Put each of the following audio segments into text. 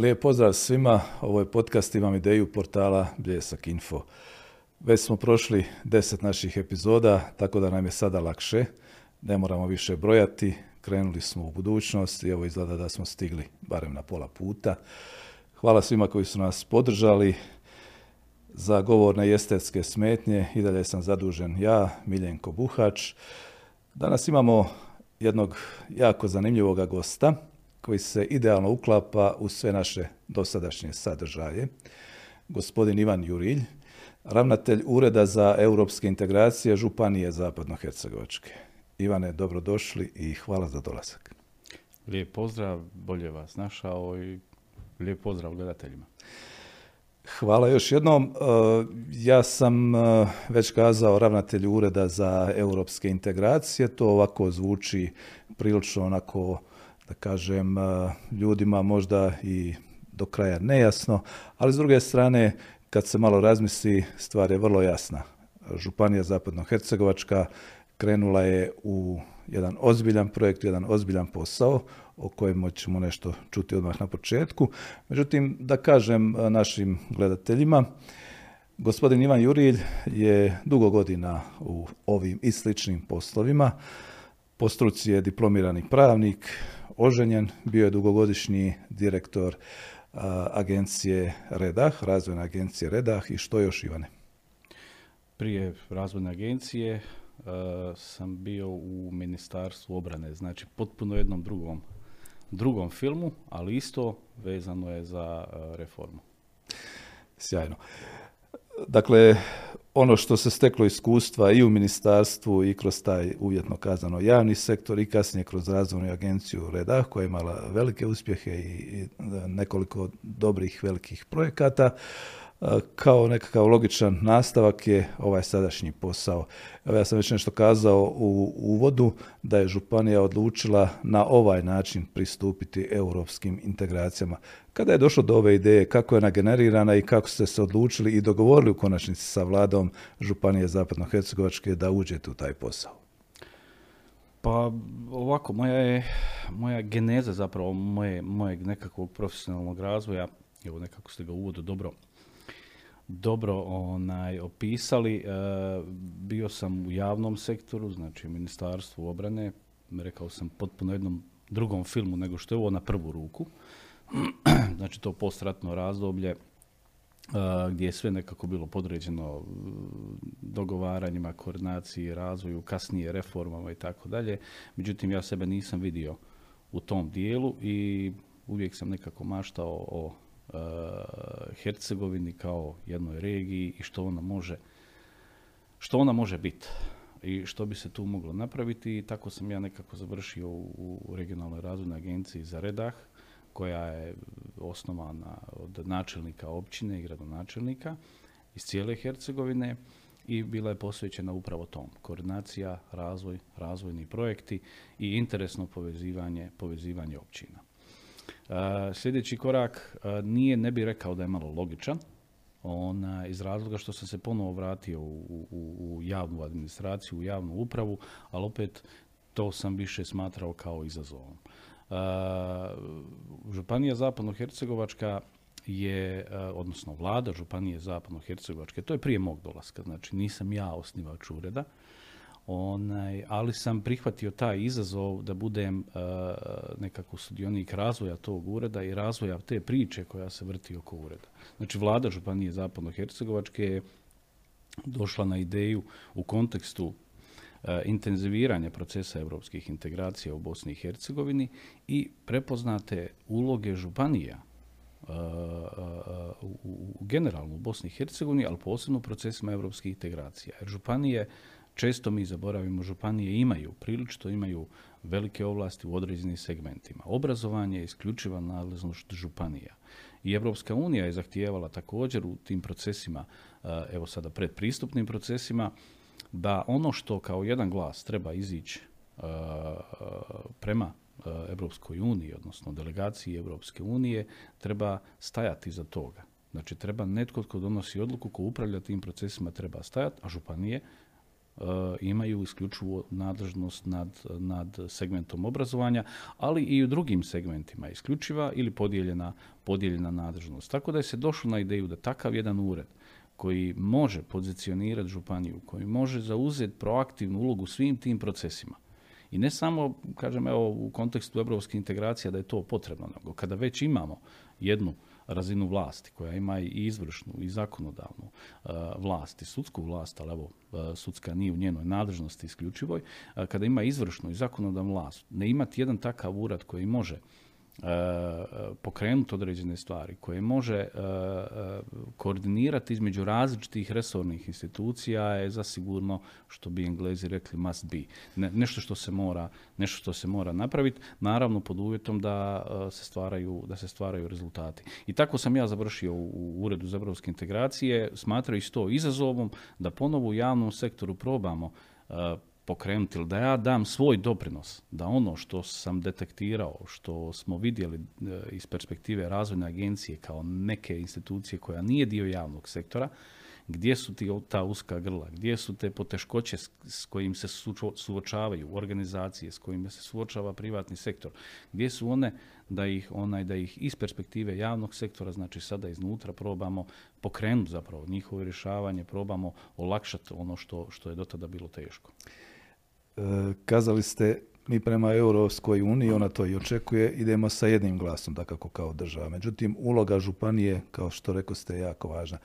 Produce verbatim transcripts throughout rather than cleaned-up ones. Lijep pozdrav svima, ovo je podcast Imam ideju portala Bljesak Info. Već smo prošli deset naših epizoda, tako da nam je sada lakše. Ne moramo više brojati, krenuli smo u budućnost i evo izgleda da smo stigli barem na pola puta. Hvala svima koji su nas podržali. Za govorne i estetske smetnje i dalje sam zadužen ja, Miljenko Buhač. Danas imamo jednog jako zanimljivog gosta koji se idealno uklapa u sve naše dosadašnje sadržaje. Gospodin Ivan Jurilj, ravnatelj Ureda za europske integracije Županije Zapadnohercegovačke. Ivane, dobrodošli i hvala za dolazak. Lijep pozdrav, bolje vas našao i lijep pozdrav gledateljima. Hvala još jednom. Ja sam već kazao ravnatelju Ureda za europske integracije. To ovako zvuči prilično onako, da kažem, ljudima možda i do kraja nejasno, ali s druge strane, kad se malo razmisli, stvar je vrlo jasna. Županija Zapadnohercegovačka krenula je u jedan ozbiljan projekt, jedan ozbiljan posao, o kojem ćemo nešto čuti odmah na početku. Međutim, da kažem našim gledateljima, gospodin Ivan Jurilj je dugo godina u ovim i sličnim poslovima. Po struci je diplomirani pravnik, oženjen, bio je dugogodišnji direktor a, agencije Redah, razvojne agencije Redah. I što još, Ivane? Prije razvojne agencije Uh, sam bio u Ministarstvu obrane, znači potpuno jednom drugom, drugom filmu, ali isto vezano je za uh, reformu. Sjajno. Dakle, ono što se steklo iskustva i u ministarstvu i kroz taj uvjetno kazano javni sektor i kasnije kroz razvojnu agenciju Redah, koja je imala velike uspjehe i, i nekoliko dobrih velikih projekata, kao nekakav logičan nastavak je ovaj sadašnji posao. Evo, ja sam već nešto kazao u uvodu da je županija odlučila na ovaj način pristupiti europskim integracijama. Kada je došlo do ove ideje, kako je ona generirana i kako ste se odlučili i dogovorili u konačnici sa vladom Županije Zapadnohercegovačke da uđete u taj posao? Pa ovako, moja, je, moja geneza zapravo moje, mojeg nekakvog profesionalnog razvoja, evo nekako ste ga u uvodu dobro Dobro onaj, opisali, e, bio sam u javnom sektoru, znači Ministarstvu obrane, rekao sam potpuno jednom drugom filmu nego što je ovo na prvu ruku, znači to postratno razdoblje e, gdje je sve nekako bilo podređeno dogovaranjima, koordinaciji, razvoju, kasnije reformama i tako dalje. Međutim, ja sebe nisam vidio u tom dijelu i uvijek sam nekako maštao o Hercegovini kao jednoj regiji i što ona može, što ona može biti i što bi se tu moglo napraviti. I tako sam ja nekako završio u, u regionalnoj razvojnoj agenciji za Redah, koja je osnovana od načelnika općine i gradonačelnika iz cijele Hercegovine i bila je posvećena upravo tom. Koordinacija, razvoj, razvojni projekti i interesno povezivanje, povezivanje općina. Uh, sljedeći korak uh, nije, ne bih rekao da je malo logičan, on, uh, iz razloga što sam se ponovo vratio u, u, u javnu administraciju, u javnu upravu, ali opet to sam više smatrao kao izazovom. Uh, Županija Zapadnohercegovačka je, uh, odnosno vlada Županije Zapadnohercegovačke, to je prije mog dolaska, znači nisam ja osnivač ureda, Onaj, ali sam prihvatio taj izazov da budem uh, nekako sudionik razvoja tog ureda i razvoja te priče koja se vrti oko ureda. Znači, vlada Županije Zapadnohercegovačke je došla na ideju u kontekstu uh, intenziviranja procesa europskih integracija u Bosni i Hercegovini i prepoznate uloge županija uh, uh, u, u generalno u Bosni i Hercegovini, ali posebno u procesima europskih integracija. Jer županije, često mi zaboravimo, županije imaju, prilično imaju velike ovlasti u određenim segmentima. Obrazovanje je isključiva nadležnost županija. I Evropska unija je zahtijevala također u tim procesima, evo sada predpristupnim procesima, da ono što kao jedan glas treba izići prema Evropskoj uniji, odnosno delegaciji Evropske unije, treba stajati iza toga. Znači, treba netko tko donosi odluku, ko upravlja tim procesima, treba stajati, a županije imaju isključivu nadležnost nad, nad segmentom obrazovanja, ali i u drugim segmentima isključiva ili podijeljena, podijeljena nadležnost. Tako da je se došlo na ideju da takav jedan ured koji može pozicionirati županiju, koji može zauzeti proaktivnu ulogu svim tim procesima. I ne samo, kažem, evo, u kontekstu evropskih integracija da je to potrebno, nego kada već imamo jednu razinu vlasti koja ima i izvršnu i zakonodavnu uh, vlast i sudsku vlast, ali evo, sudska nije u njenoj nadležnosti isključivoj, uh, kada ima izvršnu i zakonodavnu vlast, ne imati jedan takav urad koji može uh, pokrenuti određene stvari, koji može uh, koordinirati između različitih resornih institucija je zasigurno, što bi Englezi rekli, must be. Ne, nešto što se mora, nešto što se mora napraviti, naravno pod uvjetom da uh, se stvaraju, da se stvaraju rezultati. I tako sam ja završio u, u Uredu za evropske integracije, smatrajući to izazovom da ponovo u javnom sektoru probamo uh, pokrenuti, da ja dam svoj doprinos, da ono što sam detektirao, što smo vidjeli iz perspektive razvojne agencije kao neke institucije koja nije dio javnog sektora, gdje su ti, ta uska grla, gdje su te poteškoće s kojim se suočavaju organizacije, s kojima se suočava privatni sektor, gdje su one da ih, onaj, da ih iz perspektive javnog sektora, znači sada iznutra, probamo pokrenuti zapravo njihovo rješavanje, probamo olakšati ono što, što je do tada bilo teško. Kazali ste, mi prema Europskoj uniji, ona to i očekuje, idemo sa jednim glasom, dakako kao država. Međutim, uloga županije, kao što rekoste, je jako važna.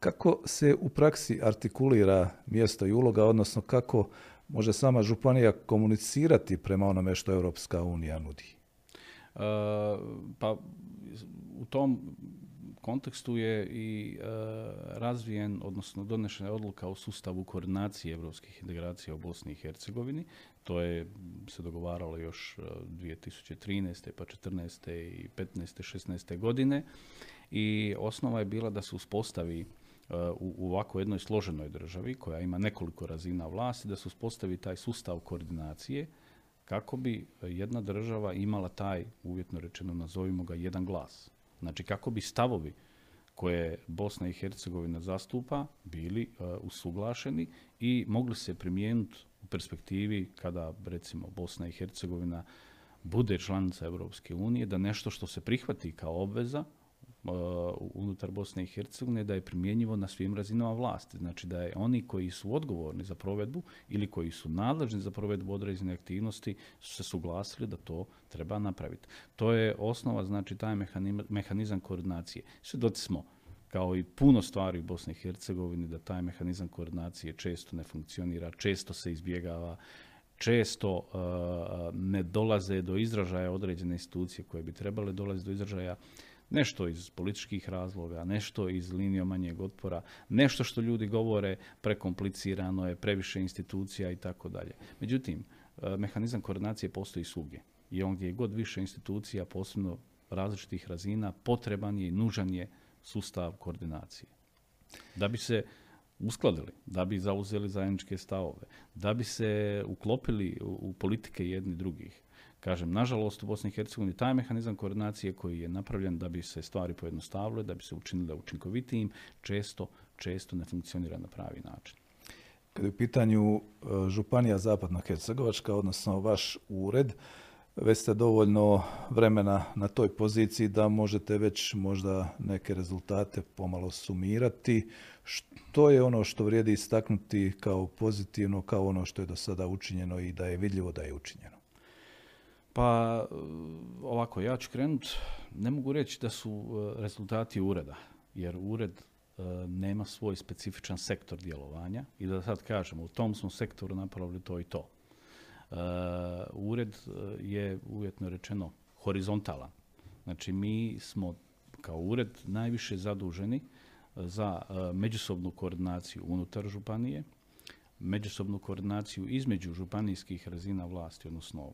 Kako se u praksi artikulira mjesto i uloga, odnosno kako može sama županija komunicirati prema onome što Europska unija nudi? E, pa u tom kontekstu je i e, razvijen, odnosno donešena odluka o sustavu koordinacije evropskih integracija u Bosni i Hercegovini. To je se dogovaralo još dvije tisuće trinaeste pa četrnaeste i petnaeste šesnaeste godine i osnova je bila da se uspostavi u, u ovako jednoj složenoj državi koja ima nekoliko razina vlasti, da se uspostavi taj sustav koordinacije kako bi jedna država imala taj, uvjetno rečeno nazovimo ga, jedan glas. Znači kako bi stavovi koje Bosna i Hercegovina zastupa bili uh, usuglašeni i mogli se primijeniti u perspektivi kada, recimo, Bosna i Hercegovina bude članica Europske unije, da nešto što se prihvati kao obveza uh, unutar Bosne i Hercegovine da je primjenjivo na svim razinama vlasti. Znači da je oni koji su odgovorni za provedbu ili koji su nadležni za provedbu određene aktivnosti su se suglasili da to treba napraviti. To je osnova, znači taj mehanizam koordinacije. Svjedoci smo, kao i puno stvari u Bosni i Hercegovini, da taj mehanizam koordinacije često ne funkcionira, često se izbjegava, često uh, ne dolaze do izražaja određene institucije koje bi trebale dolaziti do izražaja, nešto iz političkih razloga, nešto iz linije manjeg otpora, nešto što ljudi govore prekomplicirano je, previše institucija i tako dalje. Međutim, mehanizam koordinacije postoji svugdje i on gdje je god više institucija, posebno različitih razina, potreban je i nužan je sustav koordinacije. Da bi se uskladili, da bi zauzeli zajedničke stavove, da bi se uklopili u politike jedni drugih. Kažem, nažalost, u Bosni i Hercegovini taj mehanizam koordinacije koji je napravljen da bi se stvari pojednostavile, da bi se učinile učinkovitijim, često, često ne funkcionira na pravi način. Kada je u pitanju županija Zapadno-Hercegovačka, odnosno vaš ured, već ste dovoljno vremena na toj poziciji da možete već možda neke rezultate pomalo sumirati. Što je ono što vrijedi istaknuti kao pozitivno, kao ono što je do sada učinjeno i da je vidljivo da je učinjeno? Pa ovako, ja ću krenuti. Ne mogu reći da su rezultati ureda, jer ured nema svoj specifičan sektor djelovanja i da sad kažemo u tom smo sektoru napravili to i to. Ured je uvjetno rečeno horizontalan. Znači mi smo kao ured najviše zaduženi za međusobnu koordinaciju unutar županije, međusobnu koordinaciju između županijskih razina vlasti, odnosno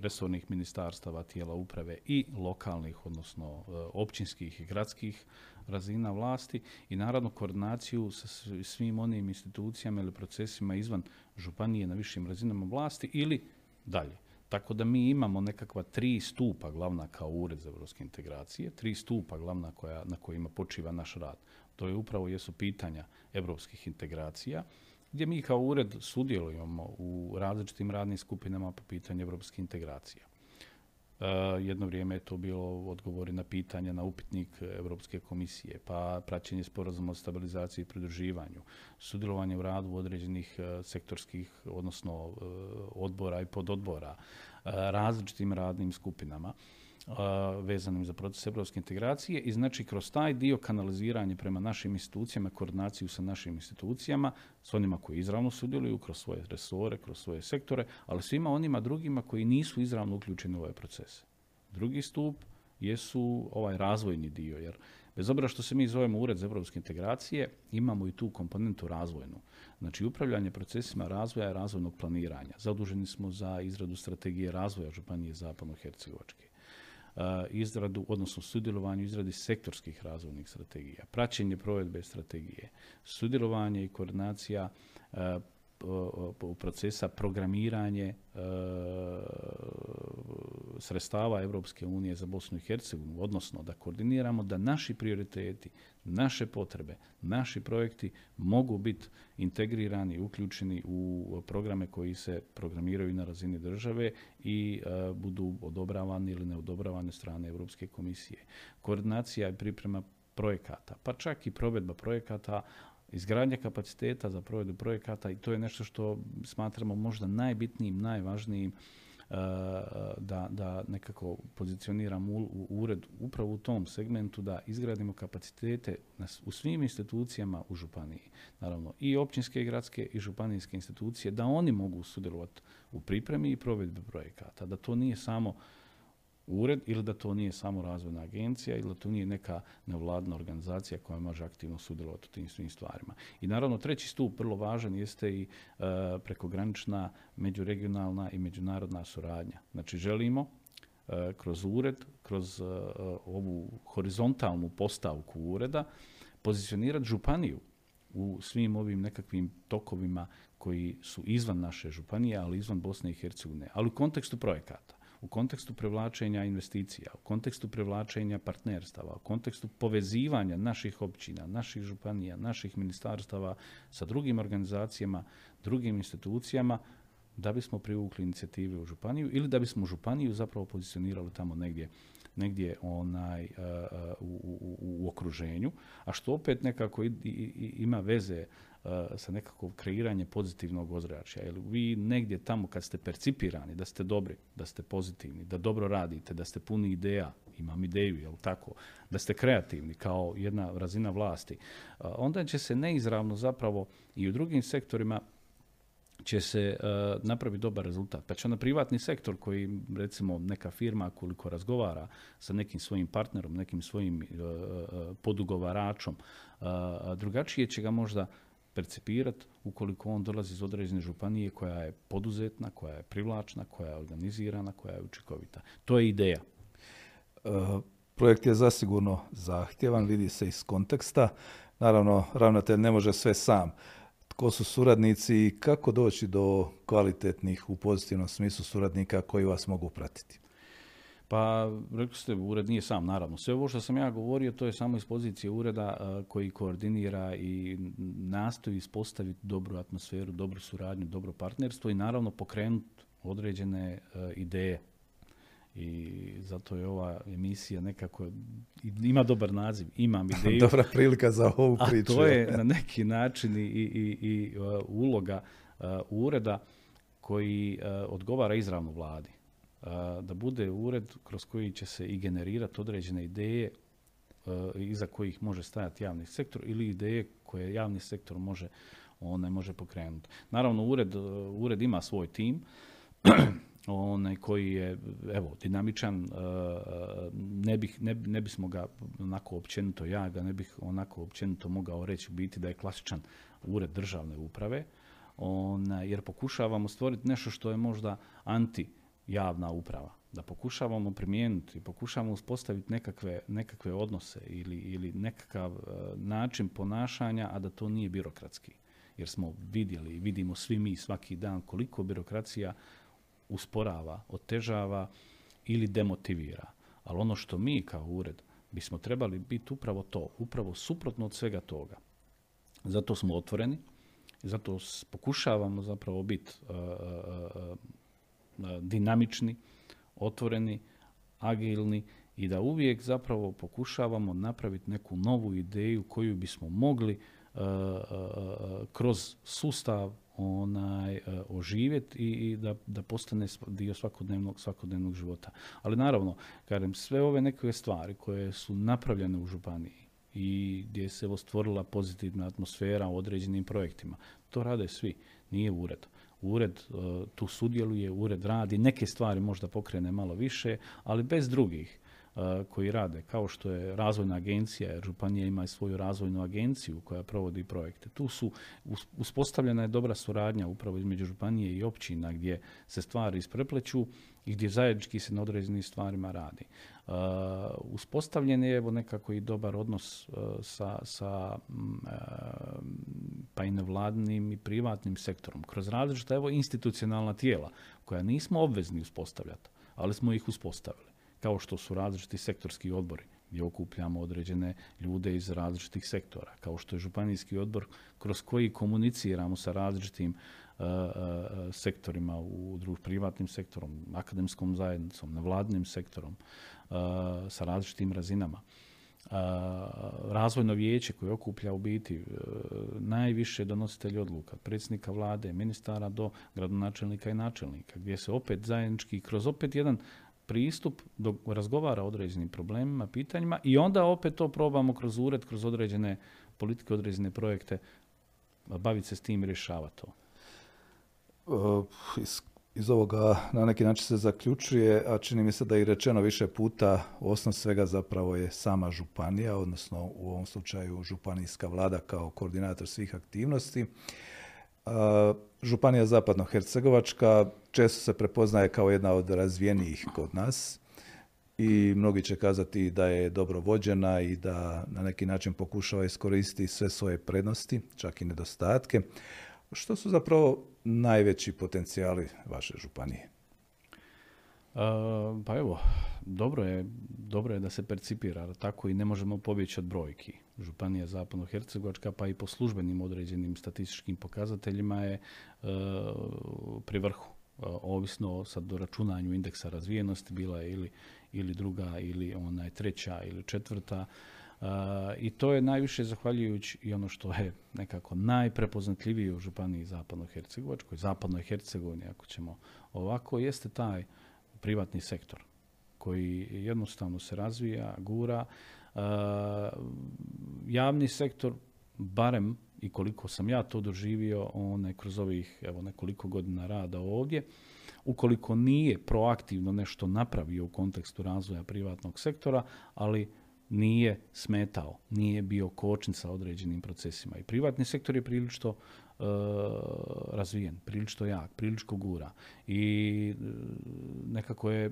resornih ministarstava, tijela uprave i lokalnih, odnosno općinskih i gradskih razina vlasti i naravno koordinaciju sa svim onim institucijama ili procesima izvan županije na višim razinama vlasti ili dalje. Tako da mi imamo nekakva tri stupa glavna kao ured za evropske integracije, tri stupa glavna koja, na kojima počiva naš rad. To je upravo jesu pitanja evropskih integracija, gdje mi kao ured sudjelujemo u različitim radnim skupinama po pitanju europskih integracija. Jedno vrijeme je to bilo odgovori na pitanja na upitnik Europske komisije, pa praćenje sporazuma o stabilizaciji i pridruživanju, sudjelovanje u radu određenih sektorskih, odnosno odbora i pododbora, različitim radnim skupinama vezanim za proces evropske integracije i znači kroz taj dio kanaliziranje prema našim institucijama, koordinaciju sa našim institucijama, s onima koji izravno sudjeluju kroz svoje resore, kroz svoje sektore, ali svima onima drugima koji nisu izravno uključeni u ovaj proces. Drugi stup jesu ovaj razvojni dio, jer bez obzira što se mi zovemo Ured za evropske integracije, imamo i tu komponentu razvojnu. Znači, upravljanje procesima razvoja i razvojnog planiranja. Zaduženi smo za izradu strategije razvoja Županije Zapadno-Hercegovačke. Izradu, odnosno sudjelovanje u izradi sektorskih razvojnih strategija, praćenje provedbe strategije, sudjelovanje i koordinacija procesa, programiranje sredstava Europske unije za Bosnu i Hercegovinu, odnosno da koordiniramo da naši prioriteti, naše potrebe, naši projekti mogu biti integrirani i uključeni u programe koji se programiraju na razini države i budu odobravani ili neodobravani od strane Europske komisije. Koordinacija i priprema projekata, pa čak i provedba projekata, izgradnja kapaciteta za provedbu projekata i to je nešto što smatramo možda najbitnijim, najvažnijim da, da nekako pozicioniramo u ured upravo u tom segmentu da izgradimo kapacitete u svim institucijama u županiji, naravno i općinske i gradske i županijske institucije, da oni mogu sudjelovati u pripremi i provedbi projekata, da to nije samo ured ili da to nije samo razvojna agencija ili da to nije neka nevladna organizacija koja može aktivno sudjelovati u tim svim stvarima. I naravno treći stup, vrlo važan, jeste i e, prekogranična, međuregionalna i međunarodna suradnja. Znači želimo e, kroz ured, kroz e, ovu horizontalnu postavku ureda pozicionirati županiju u svim ovim nekakvim tokovima koji su izvan naše županije, ali izvan Bosne i Hercegovine, ali u kontekstu projekata, u kontekstu privlačenja investicija, u kontekstu privlačenja partnerstava, u kontekstu povezivanja naših općina, naših županija, naših ministarstava sa drugim organizacijama, drugim institucijama, da bismo privukli inicijative u županiju ili da bismo županiju zapravo pozicionirali tamo negdje, negdje onaj, u, u, u okruženju, a što opet nekako i, i, ima veze sa nekakvog kreiranje pozitivnog ozračja. Jer vi negdje tamo kad ste percipirani, da ste dobri, da ste pozitivni, da dobro radite, da ste puni ideja, imam ideju, jel tako, da ste kreativni kao jedna razina vlasti, onda će se neizravno zapravo i u drugim sektorima će se uh, napraviti dobar rezultat. Pa će onda privatni sektor koji, recimo, neka firma koliko razgovara sa nekim svojim partnerom, nekim svojim uh, podugovaračom, uh, drugačije će ga možda percipirati ukoliko on dolazi iz određene županije koja je poduzetna, koja je privlačna, koja je organizirana, koja je učinkovita. To je ideja. Uh, projekt je zasigurno zahtjevan, vidi se iz konteksta. Naravno, ravnatelj ne može sve sam. Tko su suradnici i kako doći do kvalitetnih u pozitivnom smislu suradnika koji vas mogu pratiti? Pa, rekli ste, ured nije sam, naravno. Sve ovo što sam ja govorio, to je samo iz pozicije ureda koji koordinira i nastoji ispostaviti dobru atmosferu, dobru suradnju, dobro partnerstvo i naravno pokrenuti određene ideje. I zato je ova emisija nekako, ima dobar naziv, imam ideju. Dobra prilika za ovu priču. A to je na neki način i, i, i uh, uloga uh, ureda koji uh, odgovara izravno vladi. Uh, da bude ured kroz koji će se i generirati određene ideje uh, iza kojih može stajati javni sektor ili ideje koje javni sektor može, one može pokrenuti. Naravno, ured, uh, ured ima svoj tim. Onaj koji je, evo, dinamičan, ne, bih, ne, ne bismo ga onako općenito, ja ga ne bih onako općenito mogao reći u biti da je klasičan ured državne uprave, ona, jer pokušavamo stvoriti nešto što je možda antijavna uprava, da pokušavamo primijeniti, pokušavamo uspostaviti nekakve, nekakve odnose ili, ili nekakav način ponašanja, a da to nije birokratski, jer smo vidjeli i vidimo svi mi svaki dan koliko birokracija usporava, otežava ili demotivira. Ali ono što mi kao ured bismo trebali biti upravo to, upravo suprotno od svega toga. Zato smo otvoreni I zato pokušavamo zapravo biti dinamični, otvoreni, agilni i da uvijek zapravo pokušavamo napraviti neku novu ideju koju bismo mogli kroz sustav onaj oživjeti i da, da postane dio svakodnevnog, svakodnevnog života. Ali naravno, kažem, sve ove neke stvari koje su napravljene u županiji i gdje se evo stvorila pozitivna atmosfera u određenim projektima, to rade svi, nije ured. Ured tu sudjeluje, ured radi, neke stvari možda pokrene malo više, ali bez drugih koji rade, kao što je razvojna agencija, jer županija ima i svoju razvojnu agenciju koja provodi projekte. Tu su uspostavljena je dobra suradnja upravo između županije i općina gdje se stvari isprepleću i gdje zajednički se na određenim stvarima radi. Uh, uspostavljen je evo nekako i dobar odnos uh, sa, sa um, pa i nevladnim i privatnim sektorom kroz različita evo institucionalna tijela koja nismo obvezni uspostavljati, ali smo ih uspostavili. Kao što su različiti sektorski odbori gdje okupljamo određene ljude iz različitih sektora, kao što je županijski odbor kroz koji komuniciramo sa različitim uh, uh, sektorima, u drugim privatnim sektorom, akademskom zajednicom, nevladnim sektorom, uh, sa različitim razinama. Uh, razvojno vijeće koje okuplja u biti uh, najviše donositelji odluka, predsjednika vlade, ministara do gradonačelnika i načelnika, gdje se opet zajednički kroz opet jedan pristup, dok razgovara o određenim problemima, pitanjima i onda opet to probamo kroz ured, kroz određene politike, određene projekte, baviti se s tim i rješavati to. Iz, iz ovoga na neki način se zaključuje, a čini mi se da je rečeno više puta, osnov svega zapravo je sama županija, odnosno u ovom slučaju županijska vlada kao koordinator svih aktivnosti. Uh, županija Zapadno-Hercegovačka često se prepoznaje kao jedna od razvijenijih kod nas i mnogi će kazati da je dobro vođena i da na neki način pokušava iskoristiti sve svoje prednosti, čak i nedostatke. Što su zapravo najveći potencijali vaše županije? Uh, pa evo, dobro je, dobro je da se percipira, tako i ne možemo pobjeći od brojki. Županija Zapadno-Hercegovačka, pa i po službenim određenim statističkim pokazateljima je uh, pri vrhu. Uh, ovisno sad do računanju indeksa razvijenosti bila je ili, ili druga, ili onaj treća, ili četvrta. Uh, I to je najviše zahvaljujući i ono što je nekako najprepoznatljivije u županiji Zapadno-Hercegovačkoj, Zapadnoj Hercegovini, ako ćemo ovako, jeste taj privatni sektor koji jednostavno se razvija, gura. Uh, javni sektor, barem i koliko sam ja to doživio one, kroz ovih evo, nekoliko godina rada ovdje, ukoliko nije proaktivno nešto napravio u kontekstu razvoja privatnog sektora, ali nije smetao, nije bio kočnica određenim procesima. I privatni sektor je prilično Uh, razvijen, prilično jak, prilično gura i uh, nekako je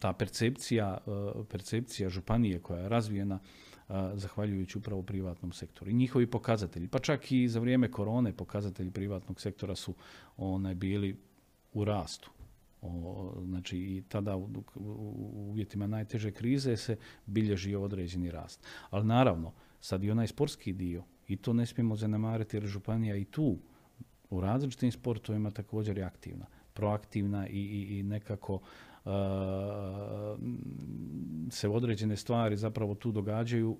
ta percepcija, uh, percepcija županije koja je razvijena uh, zahvaljujući upravo privatnom sektoru. I njihovi pokazatelji, pa čak i za vrijeme korone pokazatelji privatnog sektora su onaj bili u rastu. O, znači i tada u, u, u uvjetima najteže krize se bilježio određeni rast. Ali naravno, sad i onaj sportski dio, i to ne smijemo zanemariti jer županija i tu u različitim sportovima također je aktivna, proaktivna i, i, i nekako uh, se određene stvari zapravo tu događaju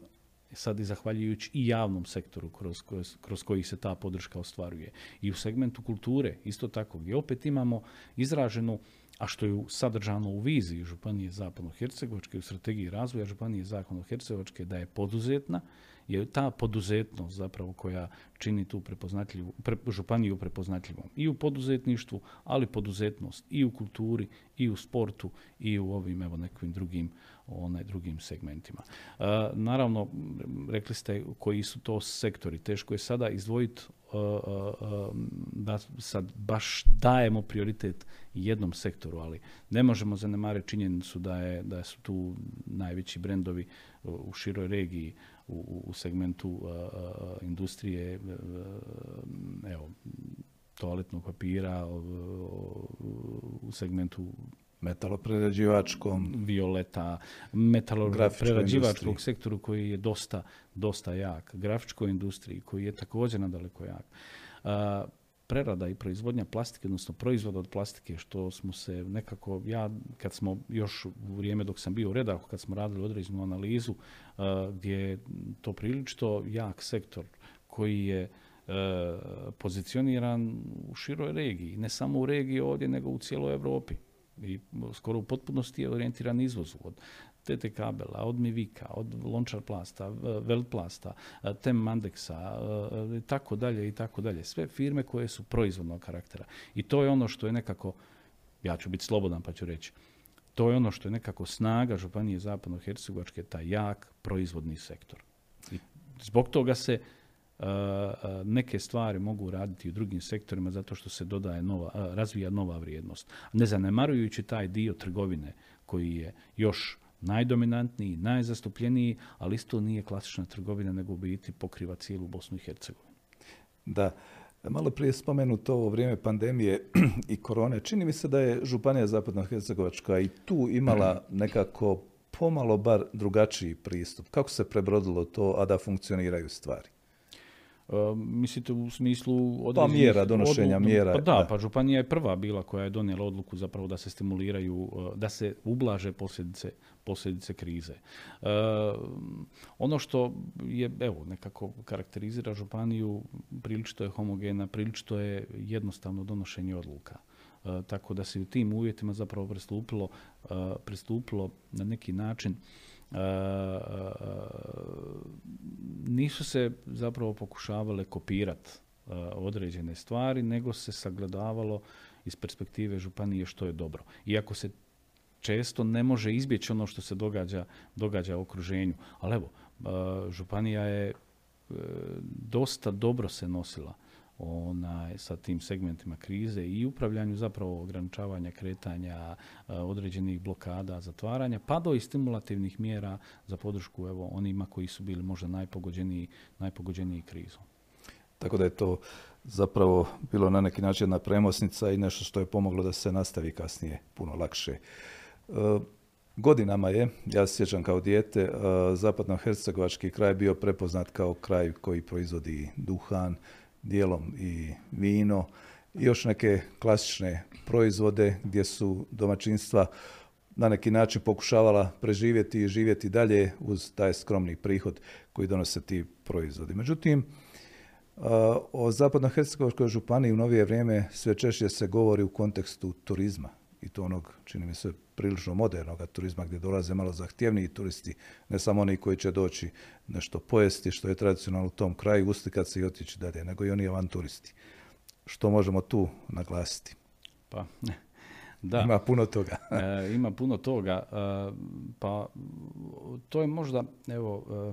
sad i zahvaljujući i javnom sektoru kroz, kroz, kroz koji se ta podrška ostvaruje. I u segmentu kulture isto tako gdje opet imamo izraženu, a što je sadržano u viziji županije Zapadno-Hercegovačke, u strategiji razvoja županije Zapadno-Hercegovačke da je poduzetna, je ta poduzetnost zapravo koja čini tu prepoznatljivu, pre, županiju prepoznatljivom i u poduzetništvu, ali poduzetnost i u kulturi, i u sportu, i u ovim evo nekim drugim, onaj, drugim segmentima. E, naravno, rekli ste koji su to sektori, teško je sada izdvojiti da sad baš dajemo prioritet jednom sektoru, ali ne možemo zanemariti činjenicu da, je, da su tu najveći brendovi u široj regiji u, u segmentu uh, industrije, uh, evo, toaletnog papira, uh, u segmentu metaloprerađivačkom, Violeta, metaloprerađivačkog sektoru koji je dosta, dosta jak, grafičkoj industriji koji je također nadaleko jak. prerada i proizvodnja plastike, odnosno proizvoda od plastike, što smo se nekako, ja kad smo još u vrijeme dok sam bio u Redahu, kad smo radili određenu analizu, gdje je to prilično jak sektor koji je pozicioniran u široj regiji, ne samo u regiji ovdje, nego u cijeloj Europi. I skoro u potpunosti je orijentiran izvozu od T T kabela, od Mivika, od Lončar plasta, Veltplasta, Tem Mandeksa i tako dalje i tako dalje. Sve firme koje su proizvodnog karaktera. I to je ono što je nekako, ja ću biti slobodan pa ću reći, to je ono što je nekako snaga Županije Zapadno-Hercegovačke, taj jak proizvodni sektor. I zbog toga se neke stvari mogu raditi u drugim sektorima zato što se dodaje nova, razvija nova vrijednost. Ne zanemarujući taj dio trgovine koji je još najdominantniji, najzastupljeniji, ali isto nije klasična trgovina nego biti pokriva cijelu Bosnu i Hercegovinu. Da, malo prije spomenuto ovo vrijeme pandemije i korone. Čini mi se da je Županija Zapadno-Hercegovačka i tu imala nekako pomalo bar drugačiji pristup. Kako se prebrodilo to, a da funkcioniraju stvari? Uh, mislite u smislu određenih... Pa mjera, donošenja odluku, mjera. Pa da, da, pa Županija je prva bila koja je donijela odluku zapravo da se stimuliraju, da se ublaže posljedice, posljedice krize. Uh, ono što je, evo, nekako karakterizira Županiju, prilično je homogena, prilično je jednostavno donošenje odluka. Uh, tako da se u tim uvjetima zapravo pristupilo, uh, pristupilo na neki način Uh, nisu se zapravo pokušavale kopirati uh, određene stvari, nego se sagledavalo iz perspektive Županije što je dobro. Iako se često ne može izbjeći ono što se događa, događa u okruženju. Ali evo, uh, Županija je uh, dosta dobro se nosila Onaj, sa tim segmentima krize i upravljanju zapravo ograničavanja kretanja, određenih blokada, zatvaranja, pa do i stimulativnih mjera za podršku evo, onima koji su bili možda najpogođeniji, najpogođeniji krizom. Tako da je to zapravo bilo na neki način jedna premosnica i nešto što je pomoglo da se nastavi kasnije puno lakše. Godinama je, ja se sjećam kao dijete, zapadno-hercegovački kraj bio prepoznat kao kraj koji proizvodi duhan, dijelom i vino i još neke klasične proizvode gdje su domaćinstva na neki način pokušavala preživjeti i živjeti dalje uz taj skromni prihod koji donose ti proizvodi. Međutim, o Zapadno-Hercegovačkoj županiji u novije vrijeme sve češće se govori u kontekstu turizma i to onog, čini mi se, prilično modernog turizma gdje dolaze malo zahtjevniji turisti, ne samo oni koji će doći nešto pojesti što je tradicionalno u tom kraju, uslikat se i otići dalje, nego i oni avanturisti. Što možemo tu naglasiti? Pa, da. Ima puno toga. E, ima puno toga. E, pa to je možda, evo, e,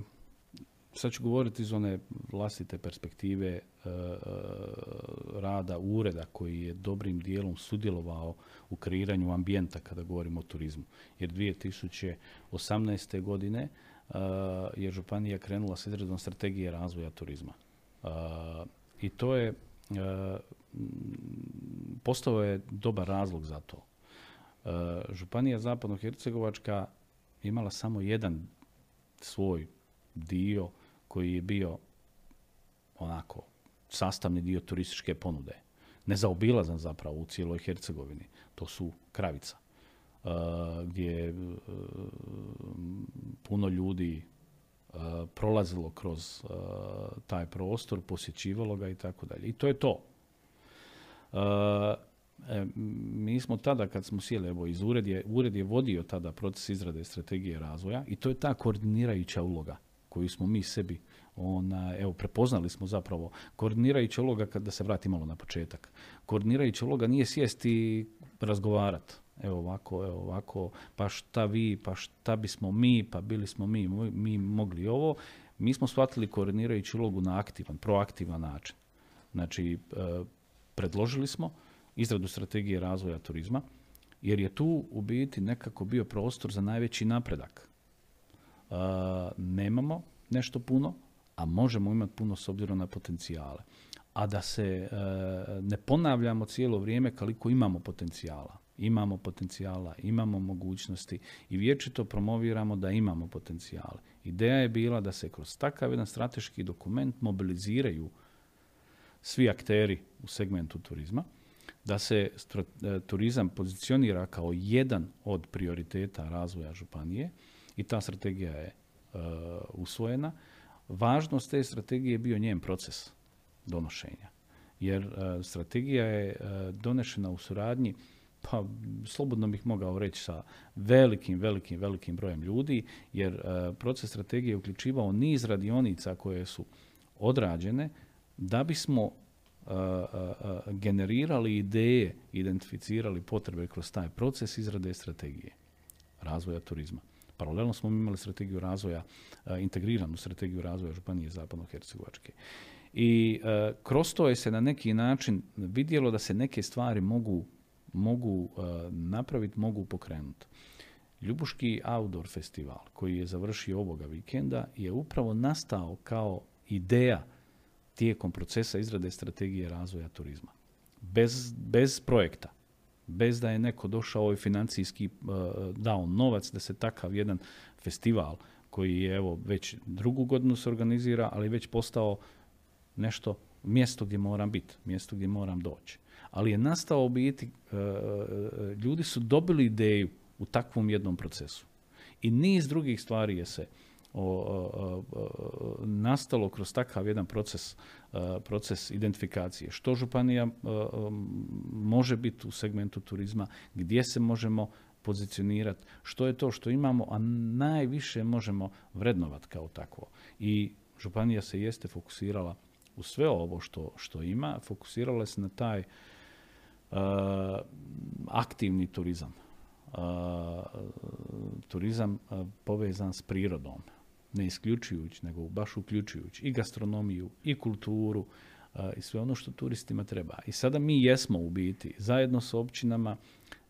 sad ću govoriti iz one vlastite perspektive e, rada ureda koji je dobrim dijelom sudjelovao u kreiranju ambijenta kada govorimo o turizmu. Jer dvije tisuće osamnaeste. godine uh, je Županija krenula s izradom strategije razvoja turizma. Uh, I to je, uh, postao je dobar razlog za to. Uh, Županija Zapadno-Hercegovačka imala samo jedan svoj dio koji je bio onako sastavni dio turističke ponude. Nezaobilazan zapravo u cijeloj Hercegovini. To su Kravica, gdje je puno ljudi prolazilo kroz taj prostor, posjećivalo ga i tako dalje. I to je to. Mi smo tada kad smo sjeli, evo, iz ured je, ured je vodio tada proces izrade strategije razvoja i to je ta koordinirajuća uloga koju smo mi sebi Ona, evo, prepoznali smo zapravo. Koordinirajuća uloga, da se vrati malo na početak, koordinirajuća uloga nije sjesti i razgovarati. Evo ovako, evo ovako, pa šta vi, pa šta bismo mi, pa bili smo mi, mi mogli ovo. Mi smo shvatili koordinirajuću ulogu na aktivan, proaktivan način. Znači, predložili smo izradu strategije razvoja turizma, jer je tu u biti nekako bio prostor za najveći napredak. Nemamo nešto puno, a možemo imati puno s obzirom na potencijale. A da se e, ne ponavljamo cijelo vrijeme koliko imamo potencijala. Imamo potencijala, imamo mogućnosti i vječito promoviramo da imamo potencijale. Ideja je bila da se kroz takav jedan strateški dokument mobiliziraju svi akteri u segmentu turizma, da se turizam pozicionira kao jedan od prioriteta razvoja županije i ta strategija je uh, usvojena. Važnost te strategije je bio njen proces donošenja, jer uh, strategija je uh, donešena u suradnji, pa slobodno bih mogao reći sa velikim, velikim, velikim brojem ljudi, jer uh, proces strategije je uključivao niz radionica koje su odrađene da bismo generirali ideje, identificirali potrebe kroz taj proces izrade strategije razvoja turizma. Paralelno smo imali strategiju razvoja, integriranu strategiju razvoja Županije Zapadno-Hercegovačke. I kroz to je se na neki način vidjelo da se neke stvari mogu, mogu napraviti, mogu pokrenuti. Ljubuški Outdoor Festival, koji je završio ovoga vikenda, je upravo nastao kao ideja tijekom procesa izrade strategije razvoja turizma. Bez, bez projekta, bez da je neko došao i financijski dao novac da se takav jedan festival koji je evo već drugu godinu se organizira, ali već postao nešto, mjesto gdje moram biti, mjesto gdje moram doći. Ali je nastao biti, ljudi su dobili ideju u takvom jednom procesu. I niz drugih stvari je se O, o, o, nastalo kroz takav jedan proces, o, proces identifikacije. Što županija o, o, može biti u segmentu turizma, gdje se možemo pozicionirati, što je to što imamo, a najviše možemo vrednovati kao takvo. I županija se jeste fokusirala u sve ovo što, što ima, fokusirala se na taj o, aktivni turizam. O, turizam o, povezan s prirodom, ne isključujući, nego baš uključujući i gastronomiju, i kulturu, i sve ono što turistima treba. I sada mi jesmo u biti, zajedno sa općinama,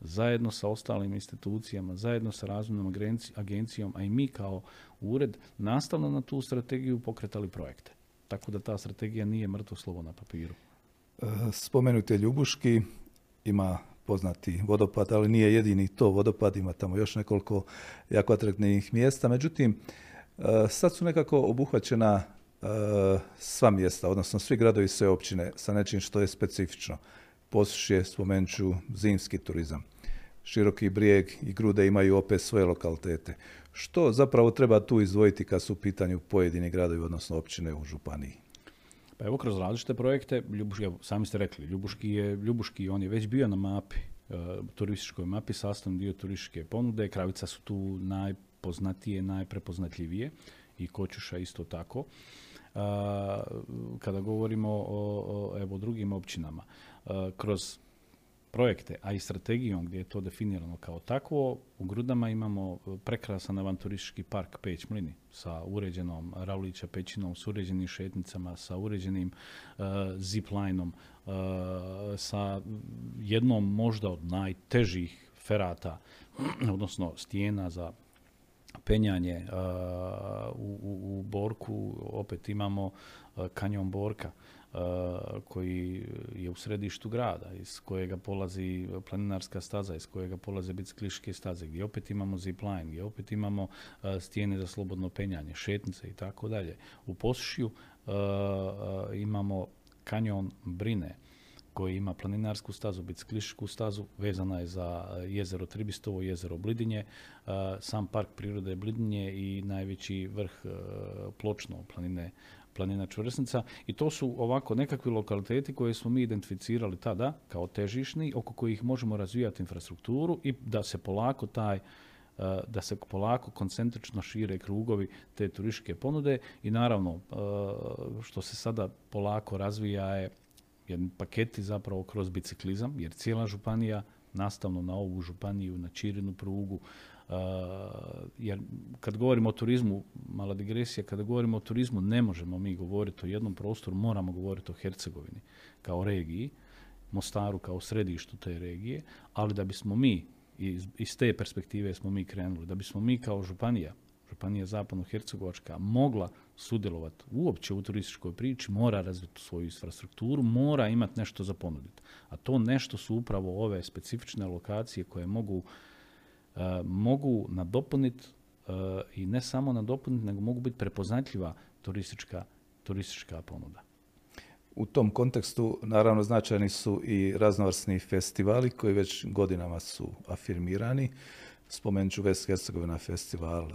zajedno sa ostalim institucijama, zajedno sa razvojnom agencijom, a i mi kao ured, nastavno na tu strategiju pokretali projekte. Tako da ta strategija nije mrtvo slovo na papiru. Spomenute Ljubuški, ima poznati vodopad, ali nije jedini to vodopad, ima tamo još nekoliko jako atraktivnih mjesta. Međutim, sad su nekako obuhvaćena sva mjesta, odnosno svi gradovi i sve općine sa nečim što je specifično. Posušje, spomenut ću zimski turizam. Široki Brijeg i Grude imaju opet svoje lokalitete. Što zapravo treba tu izdvojiti kad su u pitanju pojedini gradovi, odnosno općine u županiji? Pa evo, kroz različite projekte, Ljubuški, sami ste rekli, Ljubuški je, Ljubuški, on je već bio na mapi, turističkoj mapi, sastavni dio turističke ponude. Kravica su tu najpoznatije, najprepoznatljivije i Kočuša isto tako. Kada govorimo o, o evo, drugim općinama, kroz projekte, a i strategijom gdje je to definirano kao takvo, u Grudama imamo prekrasan avanturistički park Pećmlini sa uređenom Ravlića Pećinom, s uređenim šetnicama, sa uređenim uh, ziplinom, uh, sa jednom možda od najtežih ferata, odnosno stijena za penjanje uh, u, u Borku, opet imamo kanjon Borka, koji je u središtu grada, iz kojega polazi planinarska staza, iz kojega polaze biciklističke staze, gdje opet imamo zipline, gdje opet imamo stijene za slobodno penjanje, šetnice i tako dalje. U Posušju uh, imamo kanjon Brine, koji ima planinarsku stazu, biciklističku stazu, vezana je za jezero Tribistovo, jezero Blidinje, sam park prirode Blidinje i najveći vrh Pločno planine planina Čvrsnica. I to su ovako nekakvi lokaliteti koje smo mi identificirali tada kao težišni, oko kojih možemo razvijati infrastrukturu i da se polako taj, da se polako koncentrično šire krugovi te turističke ponude. I naravno, što se sada polako razvija je jedni paketi zapravo kroz biciklizam, jer cijela županija, nastavno na ovu županiju, na Čirinu prugu, Uh, jer kad govorimo o turizmu, mala digresija, kada govorimo o turizmu ne možemo mi govoriti o jednom prostoru, moramo govoriti o Hercegovini kao regiji, Mostaru kao središtu te regije, ali da bismo mi, iz, iz te perspektive smo mi krenuli, da bismo mi kao županija, županija Zapadno-Hercegovačka, mogla sudjelovati uopće u turističkoj priči, mora razviti svoju infrastrukturu, mora imati nešto za ponuditi. A to nešto su upravo ove specifične lokacije koje mogu Uh, mogu nadopuniti uh, i ne samo nadopuniti, nego mogu biti prepoznatljiva turistička, turistička ponuda. U tom kontekstu, naravno, značajni su i raznovrsni festivali koji već godinama su afirmirani. Spomenut ću West Hercegovina festival,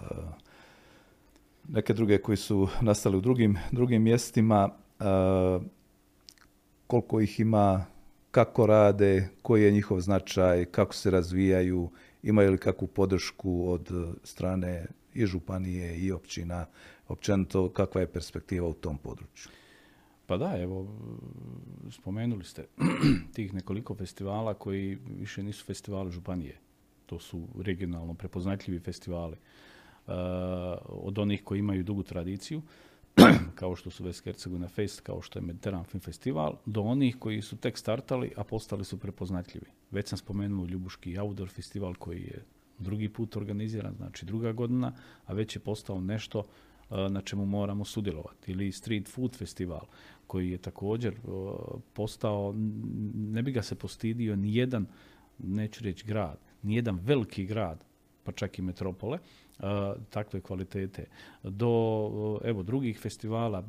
neke druge koji su nastali u drugim, drugim mjestima, koliko ih ima, kako rade, koji je njihov značaj, kako se razvijaju, imaju li kakvu podršku od strane i županije i općina, općenito kakva je perspektiva u tom području. Pa da, evo, spomenuli ste tih nekoliko festivala koji više nisu festivali županije. To su regionalno prepoznatljivi festivali. Uh, od onih koji imaju dugu tradiciju, kao što su Vesker Saga Fest, kao što je Mediteran Film Festival, do onih koji su tek startali, a postali su prepoznatljivi. Već sam spomenuo Ljubuški Outdoor Festival koji je drugi put organiziran, znači druga godina, a već je postao nešto uh, na čemu moramo sudjelovati. Ili Street Food Festival koji je također uh, postao, ne bi ga se postidio ni jedan, neću reći grad, ni jedan veliki grad, pa čak i metropole, takve kvalitete. Do evo, drugih festivala,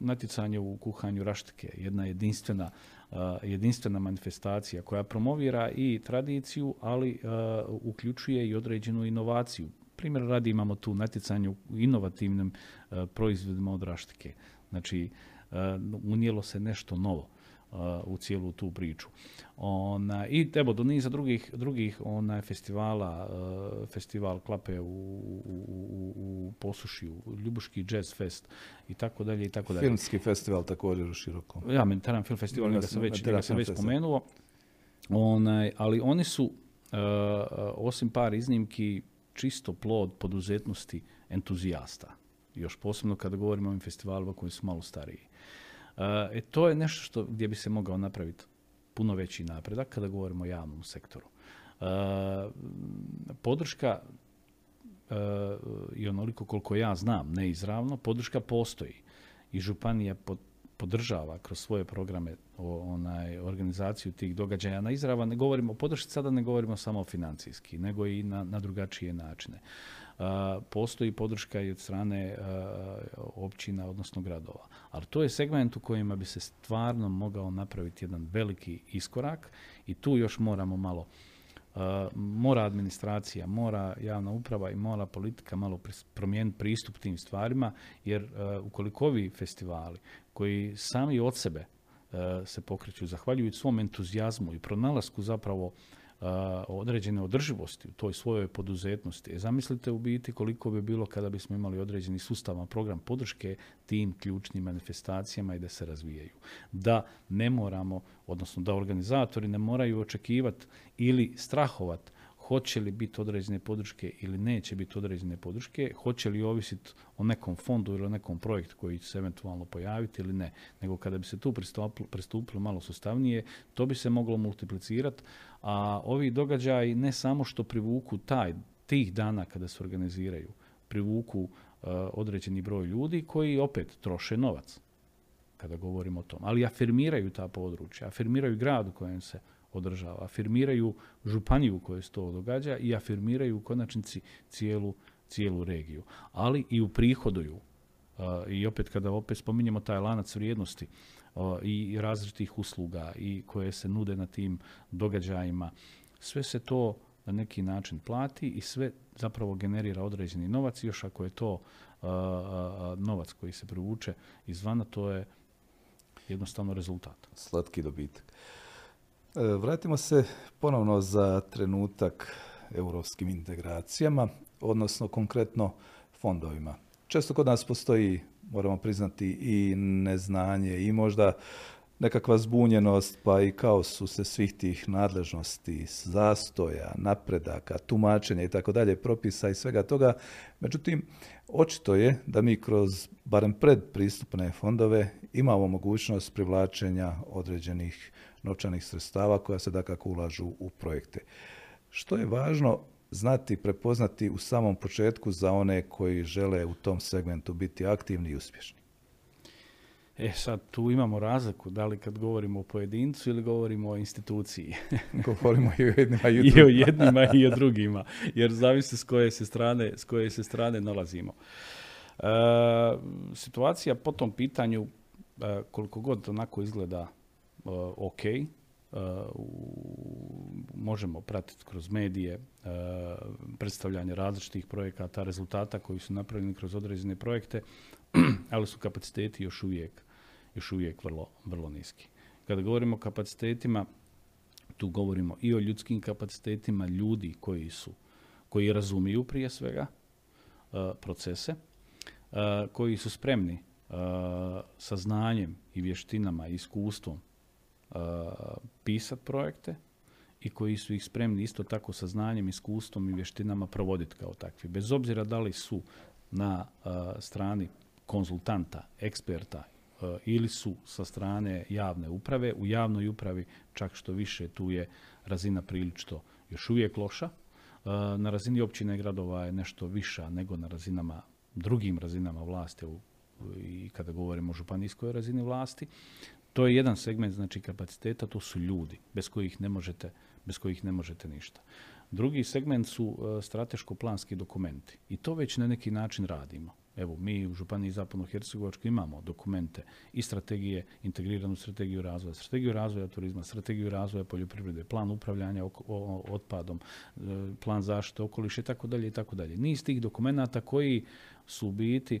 natjecanje u kuhanju raštike, jedna jedinstvena, jedinstvena manifestacija koja promovira i tradiciju, ali uključuje i određenu inovaciju. Primjer radi, imamo tu natjecanje u inovativnim proizvodima od raštike. Znači, unijelo se nešto novo u cijelu tu priču. Ona, I evo, do niza drugih, drugih ona, festivala, festival Klape u, u, u Posušiju, Ljubuški Jazz Fest i tako dalje i tako dalje. Filmski festival također u širokom. Ja, Mediteran Film Festival, njega sam već, njega sam već spomenuo. Ona, ali oni su, uh, osim par iznimki, čisto plod poduzetnosti entuzijasta. Još posebno kada govorimo o ovim festivalima koji su malo stariji. E, to je nešto što, gdje bi se mogao napraviti puno veći napredak kada govorimo o javnom sektoru. E, podrška, e, i onoliko koliko ja znam, neizravno, podrška postoji i županija pod, podržava kroz svoje programe o, onaj, organizaciju tih događaja na izravan. Ne govorimo o podršci, sada ne govorimo samo financijski, nego i na, na drugačije načine. Uh, postoji podrška i od strane uh, općina, odnosno gradova. Ali to je segment u kojima bi se stvarno mogao napraviti jedan veliki iskorak i tu još moramo malo, uh, mora administracija, mora javna uprava i mora politika malo promijeniti pristup tim stvarima, jer uh, ukoliko ovi festivali koji sami od sebe uh, se pokreću, zahvaljujući svom entuzijazmu i pronalasku zapravo određene održivosti u toj svojoj poduzetnosti. Zamislite u biti koliko bi bilo kada bismo imali određeni sustavan program podrške tim ključnim manifestacijama i da se razvijaju. Da ne moramo, odnosno da organizatori ne moraju očekivati ili strahovat hoće li biti određene podrške ili neće biti određene podrške, hoće li ovisiti o nekom fondu ili o nekom projektu koji će se eventualno pojaviti ili ne. Nego kada bi se tu pristupilo malo sustavnije, to bi se moglo multiplicirati, a ovi događaji ne samo što privuku taj, tih dana kada se organiziraju, privuku uh, određeni broj ljudi koji opet troše novac kada govorimo o tom, ali afirmiraju ta područja, afirmiraju grad u kojem se održava, afirmiraju županiju u kojoj se to događa i afirmiraju u konačnici cijelu, cijelu regiju. Ali i uprihoduju. Uh, I opet kada opet spominjemo taj lanac vrijednosti uh, i različitih usluga i koje se nude na tim događajima, sve se to na neki način plati i sve zapravo generira određeni novac. Još ako je to uh, uh, novac koji se privuče izvana, to je jednostavno rezultat. Slatki dobitak. Vratimo se ponovno za trenutak europskim integracijama, odnosno konkretno fondovima. Često kod nas postoji, moramo priznati, i neznanje i možda nekakva zbunjenost, pa i kaos se svih tih nadležnosti, zastoja, napredaka, tumačenja i tako dalje, propisa i svega toga. Međutim, očito je da mi kroz barem predpristupne fondove imamo mogućnost privlačenja određenih novčanih sredstava koja se dakako ulažu u projekte. Što je važno znati i prepoznati u samom početku za one koji žele u tom segmentu biti aktivni i uspješni? E sad, tu imamo razliku, da li kad govorimo o pojedincu ili govorimo o instituciji. Govorimo i o jednima i, i o jednima i o drugima, jer zavisi s koje se strane, s koje se strane nalazimo. E, situacija po tom pitanju koliko god onako izgleda ok, možemo pratiti kroz medije predstavljanje različitih projekata, rezultata koji su napravljeni kroz određene projekte, ali su kapaciteti još uvijek, još uvijek vrlo, vrlo niski. Kada govorimo o kapacitetima, tu govorimo i o ljudskim kapacitetima ljudi koji su, koji razumiju prije svega procese, koji su spremni sa znanjem i vještinama i iskustvom pisati projekte i koji su ih spremni isto tako sa znanjem, iskustvom i vještinama provoditi kao takvi. Bez obzira da li su na strani konzultanta, eksperta ili su sa strane javne uprave. U javnoj upravi čak što više tu je razina prilično još uvijek loša. Na razini općine i gradova je nešto viša nego na razinama, drugim razinama vlasti i kada govorimo o županijskoj razini vlasti. To je jedan segment, znači, kapaciteta, to su ljudi bez kojih ne možete, bez kojih ne možete ništa. Drugi segment su strateško-planski dokumenti i to već na neki način radimo. Evo, mi u Županiji Zapadno-Hercegovačkoj imamo dokumente i strategije, integriranu strategiju razvoja, strategiju razvoja turizma, strategiju razvoja poljoprivrede, plan upravljanja otpadom, plan zaštite okoliša itd. itd. Niz tih dokumenata koji su u biti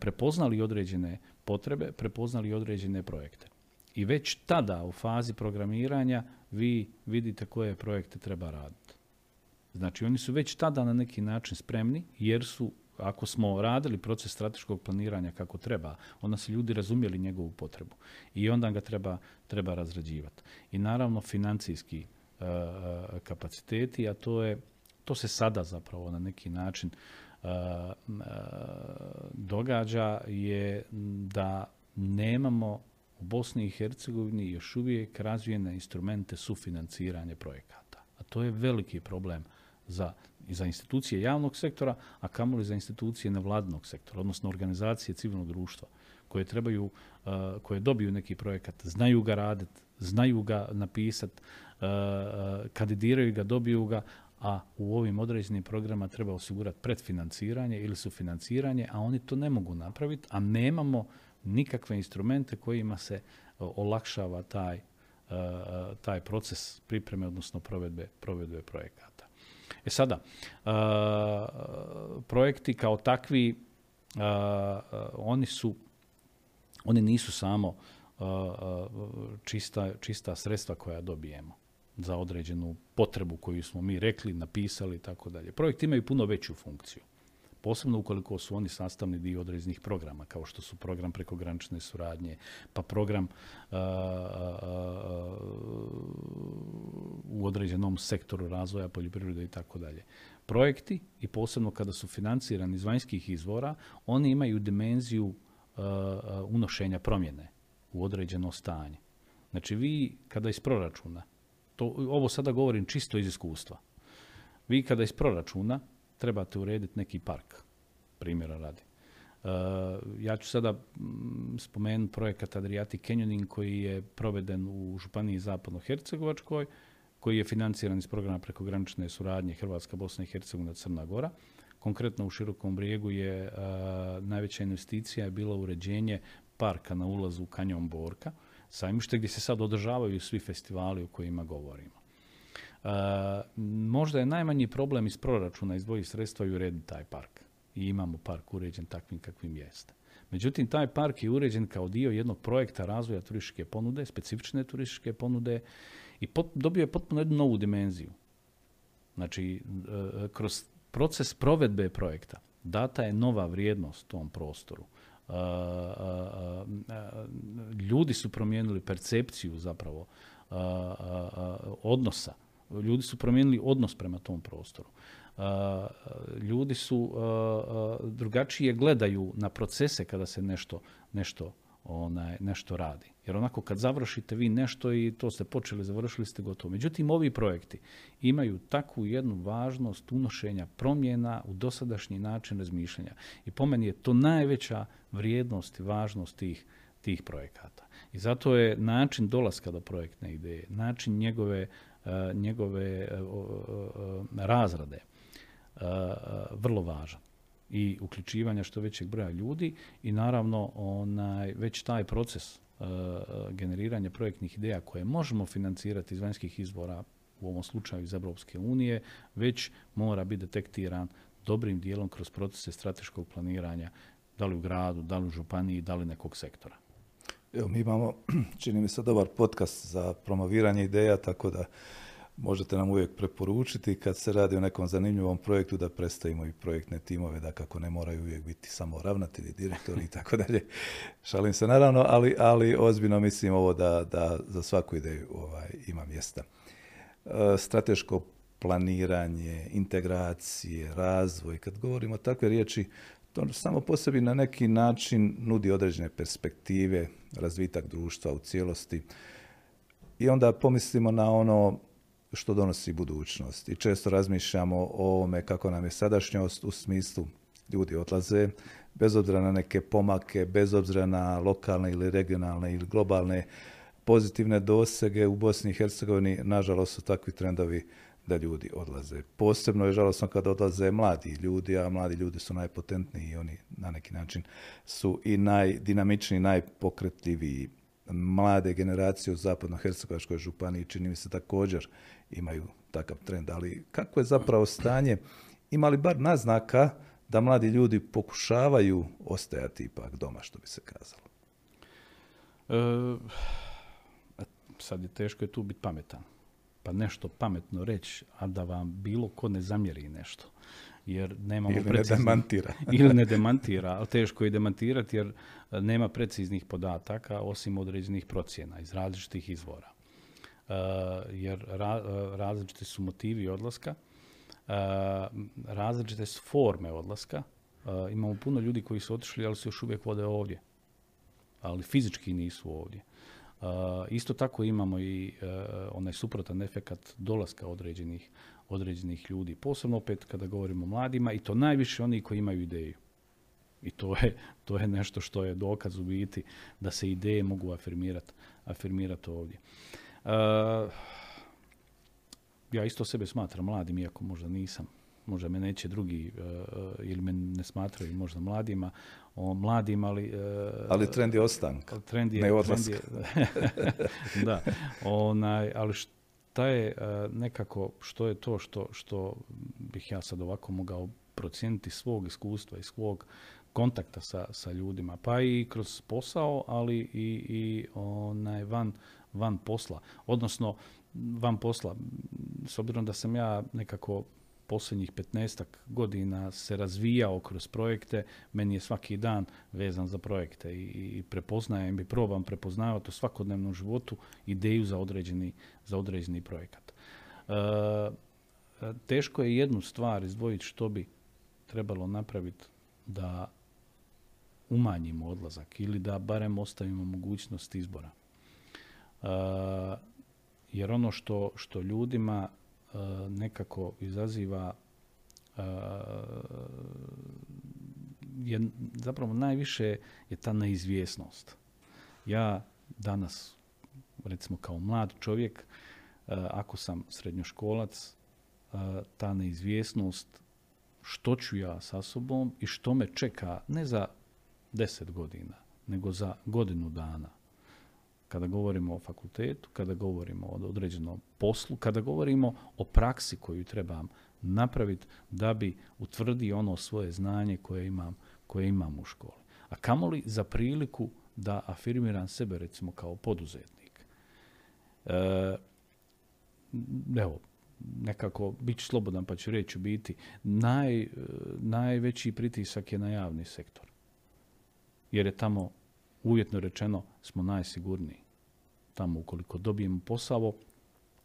prepoznali određene potrebe, prepoznali određene projekte. I već tada u fazi programiranja vi vidite koje projekte treba raditi. Znači, oni su već tada na neki način spremni jer su, ako smo radili proces strateškog planiranja kako treba, onda su ljudi razumjeli njegovu potrebu i onda ga treba, treba razrađivati. I naravno financijski e, kapaciteti, a to, je, to se sada zapravo na neki način e, događa, je da nemamo u Bosni i Hercegovini još uvijek razvijene instrumente sufinanciranja projekata. A to je veliki problem za i za institucije javnog sektora, a kamoli za institucije nevladinog sektora, odnosno organizacije civilnog društva koje trebaju, koje dobiju neki projekat, znaju ga raditi, znaju ga napisati, kandidiraju ga, dobiju ga, a u ovim određenim programima treba osigurati predfinanciranje ili sufinanciranje, a oni to ne mogu napraviti, a nemamo nikakve instrumente kojima se olakšava taj, taj proces pripreme, odnosno provedbe, provedbe projekata. E sada, uh, projekti kao takvi, uh, oni, su, oni nisu samo uh, čista, čista sredstva koja dobijemo za određenu potrebu koju smo mi rekli, napisali i tako dalje. Projekti imaju puno veću funkciju, posebno ukoliko su oni sastavni dio određenih programa, kao što su program prekogranične suradnje, pa program uh, uh, u određenom sektoru razvoja poljoprivrede i tako dalje. Projekti, i posebno kada su financirani iz vanjskih izvora, oni imaju dimenziju uh, unošenja promjene u određeno stanje. Znači vi kada iz proračuna, to, ovo sada govorim čisto iz iskustva, vi kada iz proračuna trebate urediti neki park, primjera radi. Ja ću sada spomenuti projekat Adriatic Canyoning koji je proveden u Županiji Zapadno-Hercegovačkoj, koji je financiran iz programa prekogranične suradnje Hrvatska, Bosna i Hercegovina, Crna Gora. Konkretno u Širokom Brijegu je najveća investicija je bila uređenje parka na ulazu u kanjon Borka, sajmište gdje se sad održavaju svi festivali o kojima govorimo. Uh, možda je najmanji problem iz proračuna izdvojiti sredstva i urediti taj park. I imamo park uređen takvim kakvim jeste. Međutim, taj park je uređen kao dio jednog projekta razvoja turističke ponude, specifične turističke ponude i pot, dobio je potpuno jednu novu dimenziju. Znači, uh, kroz proces provedbe projekta data je nova vrijednost tom prostoru. Uh, uh, uh, ljudi su promijenili percepciju zapravo uh, uh, uh, odnosa. Ljudi su promijenili odnos prema tom prostoru. Ljudi su drugačije gledaju na procese kada se nešto, nešto, onaj, nešto radi. Jer onako kad završite vi nešto i to ste počeli, završili ste gotovo. Međutim, ovi projekti imaju takvu jednu važnost unošenja promjena u dosadašnji način razmišljanja. I po meni je to najveća vrijednost i važnost tih, tih projekata. I zato je način dolaska do projektne ideje, način njegove njegove razrade vrlo važan. i uključivanja što većeg broja ljudi i naravno onaj, već taj proces uh, generiranja projektnih ideja koje možemo financirati iz vanjskih izvora, u ovom slučaju iz Europske unije, već mora biti detektiran dobrim dijelom kroz procese strateškog planiranja, da li u gradu, da li u županiji, da li nekog sektora. Evo, mi imamo, čini mi se, dobar podcast za promoviranje ideja, tako da možete nam uvijek preporučiti kad se radi o nekom zanimljivom projektu da predstavimo i projektne timove, da kako ne moraju uvijek biti samo ravnatelji, direktori i tako dalje. Šalim se naravno, ali, ali ozbiljno mislim ovo da, da za svaku ideju ovaj, ima mjesta. E, strateško planiranje, integracije, razvoj, kad govorimo takve riječi, to samo po sebi na neki način nudi određene perspektive, razvitak društva u cijelosti i onda pomislimo na ono što donosi budućnost. I često razmišljamo o ovome kako nam je sadašnjost u smislu ljudi odlaze, bez obzira na neke pomake, bez obzira na lokalne ili regionalne ili globalne pozitivne dosege u Bosni i Hercegovini, nažalost su takvi trendovi da ljudi odlaze. Posebno je žalosno kada odlaze mladi ljudi, a mladi ljudi su najpotentniji i oni na neki način su i najdinamičniji, najpokretljiviji. Mlade generacije u zapadno-hercegovačkoj županiji čini mi se također imaju takav trend, ali kako je zapravo stanje, ima li bar naznaka da mladi ljudi pokušavaju ostajati ipak doma, što bi se kazalo? E, sad je teško je tu biti pametan, pa nešto pametno reći, a da vam bilo ko ne zamjeri nešto. Jer nemamo ili preciznih, ne demantira. Ili ne demantira, ali teško je demantirati jer nema preciznih podataka osim određenih procjena iz različitih izvora. Uh, jer ra, različiti su motivi odlaska, uh, različite su forme odlaska. Uh, imamo puno ljudi koji su otišli, ali su još uvijek vode ovdje, ali fizički nisu ovdje. Uh, isto tako imamo i uh, onaj suprotan efekat dolaska određenih određenih ljudi, posebno opet kada govorimo o mladima i to najviše oni koji imaju ideju. I to je, to je nešto što je dokaz u biti da se ideje mogu afirmirati afirmirat ovdje. Uh, ja isto sebe smatram mladim, iako možda nisam. Možda me neće drugi uh, ili me ne smatraju možda mladima, o mladim, ali... Uh, ali trend je ostanka, trend je, ne odlaska. Da, onaj, ali što ta je nekako što je to što, što bih ja sad ovako mogao procijeniti svog iskustva i svog kontakta sa, sa ljudima, pa i kroz posao, ali i, i onaj van, van posla. Odnosno, van posla, s obzirom da sam ja nekako posljednjih petnaestak godina se razvijao kroz projekte, meni je svaki dan vezan za projekte i, i prepoznajem i probam prepoznavati u svakodnevnom životu ideju za određeni, za određeni projekat. E, teško je jednu stvar izdvojiti što bi trebalo napraviti da umanjimo odlazak ili da barem ostavimo mogućnost izbora. E, jer ono što, što ljudima nekako izaziva uh, je, zapravo najviše je ta neizvjesnost. Ja danas, recimo kao mlad čovjek, uh, ako sam srednjoškolac, uh, ta neizvjesnost što ću ja sa sobom i što me čeka ne za deset godina, nego za godinu dana. Kada govorimo o fakultetu, kada govorimo o određenom poslu, kada govorimo o praksi koju trebam napraviti da bi utvrdio ono svoje znanje koje imam, koje imam u školi. A kamoli za priliku da afirmiram sebe recimo kao poduzetnik. E, evo, nekako bit ću slobodan pa ću reći u biti, naj, najveći pritisak je na javni sektor. Jer je tamo uvjetno rečeno smo najsigurniji. Tamo ukoliko dobijemo posao,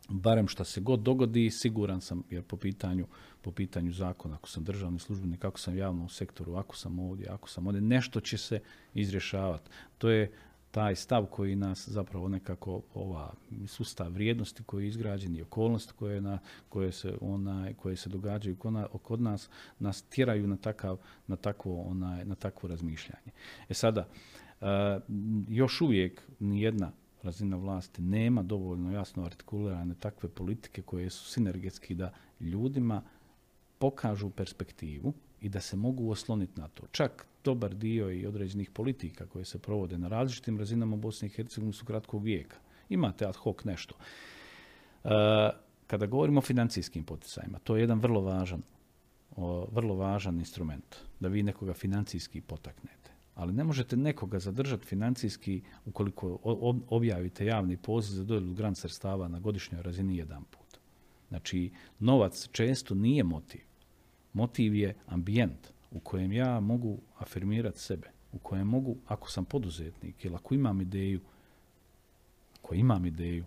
barem šta se god dogodi, siguran sam, jer po pitanju, po pitanju zakona, ako sam državni službenik, ako sam javno u sektoru, ako sam ovdje, ako sam ovdje, nešto će se izrješavati. To je taj stav koji nas zapravo nekako, ova sustav vrijednosti koji je izgrađen i okolnosti koje, na, koje, se, onaj, koje se događaju kod nas, nas tjeraju na, takav, na, takvo, onaj, na takvo razmišljanje. E sada, Uh, još uvijek nijedna razina vlasti nema dovoljno jasno artikulirane takve politike koje su sinergetski da ljudima pokažu perspektivu i da se mogu osloniti na to. Čak dobar dio i određenih politika koje se provode na različitim razinama Bosne i Hercegovine su kratkog vijeka. Imate ad hoc nešto. Kada govorimo o financijskim poticajima, to je jedan vrlo važan, vrlo važan instrument, da vi nekoga financijski potaknete. Ali ne možete nekoga zadržati financijski ukoliko objavite javni poziv za dodjelu grant sredstava na godišnjoj razini jedan put. Znači, novac često nije motiv. Motiv je ambijent u kojem ja mogu afirmirati sebe, u kojem mogu, ako sam poduzetnik ili ako imam ideju, ako imam ideju,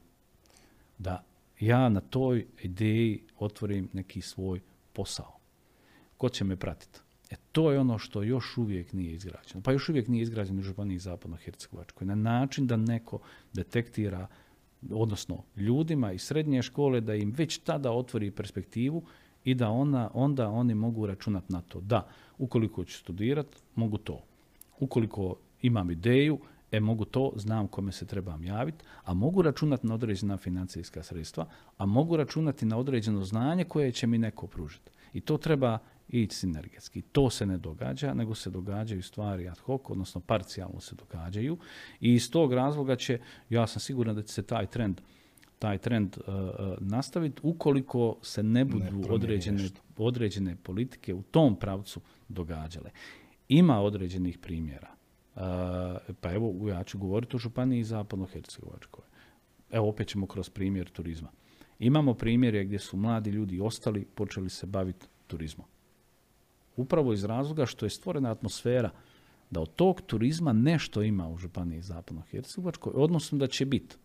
da ja na toj ideji otvorim neki svoj posao. Ko će me pratiti? E, to je ono što još uvijek nije izgrađeno. Pa još uvijek nije izgrađeno u Županiji Zapadno-Hercegovačkoj na način da neko detektira, odnosno ljudima iz srednje škole, da im već tada otvori perspektivu i da ona, onda oni mogu računati na to. Da, ukoliko ću studirati, mogu to. Ukoliko imam ideju, e, mogu to, znam kome se trebam javiti, a mogu računati na određena financijska sredstva, a mogu računati na određeno znanje koje će mi neko pružiti. I to treba ići sinergetski. To se ne događa, nego se događaju stvari ad hoc, odnosno parcijalno se događaju. I iz tog razloga će, ja sam siguran da će se taj trend, taj trend uh, nastaviti ukoliko se ne budu ne određene, određene politike u tom pravcu događale. Ima određenih primjera. Uh, pa evo, ja ću govoriti o Županiji Zapadno-Hercegovačkoj. Evo, opet ćemo kroz primjer turizma. Imamo primjere gdje su mladi ljudi ostali, počeli se baviti turizmom. Upravo iz razloga što je stvorena atmosfera da od tog turizma nešto ima u Županiji Zapadno-Hercegovačkoj, odnosno da će biti.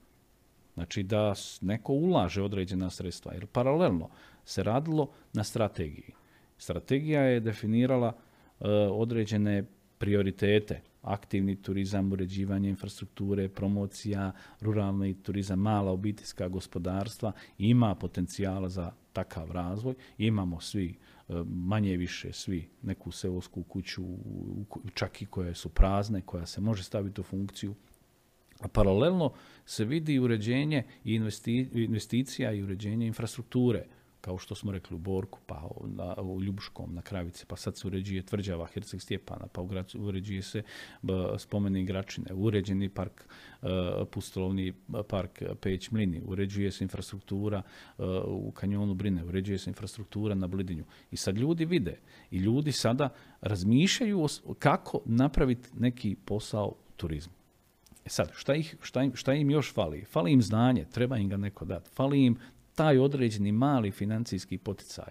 Znači da neko ulaže određena sredstva, jer paralelno se radilo na strategiji. Strategija je definirala uh, određene prioritete, aktivni turizam, uređivanje infrastrukture, promocija, ruralni turizam, mala obiteljska gospodarstva, ima potencijala za takav razvoj. Imamo svi, manje više svi, neku seosku kuću, čak i koje su prazne, koja se može staviti u funkciju. A paralelno se vidi uređenje i investicija i uređenje infrastrukture, kao što smo rekli u Borku, pa na, u Ljubuškom, na Kravici, pa sad se uređuje tvrđava Herceg Stjepana, pa uređuje se spomenik Gračine, uređeni park, uh, pustolovni park Pećmlini, uređuje se infrastruktura uh, u kanjonu Brine, uređuje se infrastruktura na Blidinju. I sad ljudi vide i ljudi sada razmišljaju o, kako napraviti neki posao u turizmu. E sad, šta, ih, šta, im, šta im još fali? Fali im znanje, treba im ga neko dati, fali im taj određeni mali financijski poticaj,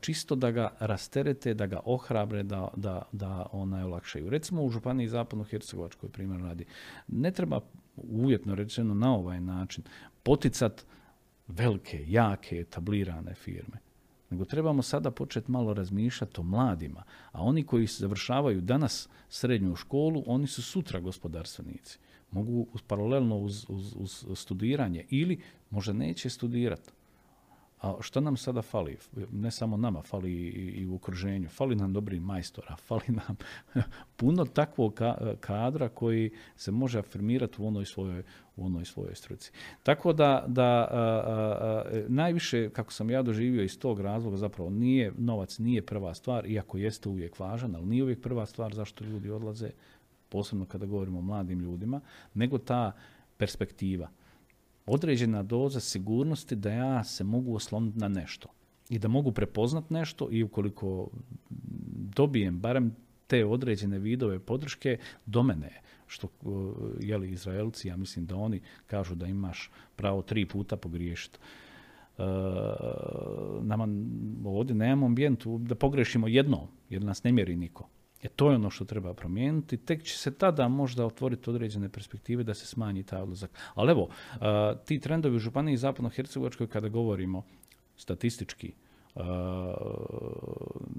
čisto da ga rasterete, da ga ohrabre, da, da, da ona olakšaju. Recimo u Županiji Zapadno-Hercegovačkoj primjer radi, ne treba uvjetno rečeno na ovaj način poticat velike, jake, etablirane firme, nego trebamo sada početi malo razmišljati o mladima, a oni koji završavaju danas srednju školu, oni su sutra gospodarstvenici. Mogu paralelno uz, uz, uz studiranje ili možda neće studirati. A što nam sada fali? Ne samo nama, fali i u okruženju. Fali nam dobrih majstora, fali nam puno takvog kadra koji se može afirmirati u onoj svojoj, u onoj svojoj struci. Tako da, da a, a, a, najviše, kako sam ja doživio iz tog razloga, zapravo nije, novac nije prva stvar, iako jeste uvijek važan, ali nije uvijek prva stvar zašto ljudi odlaze, posebno kada govorimo o mladim ljudima, nego ta perspektiva. Određena doza sigurnosti da ja se mogu osloniti na nešto i da mogu prepoznati nešto i ukoliko dobijem barem te određene vidove podrške do mene, što jeli Izraelci, ja mislim da oni kažu da imaš pravo tri puta pogriješiti. E, nama ovdje nemamo ambijentu da pogrešimo jednom jer nas ne mjeri niko. E, to je ono što treba promijeniti. Tek će se tada možda otvoriti određene perspektive da se smanji taj odlazak. Ali evo, ti trendovi u Županiji Zapadno-Hercegovačkoj, kada govorimo statistički,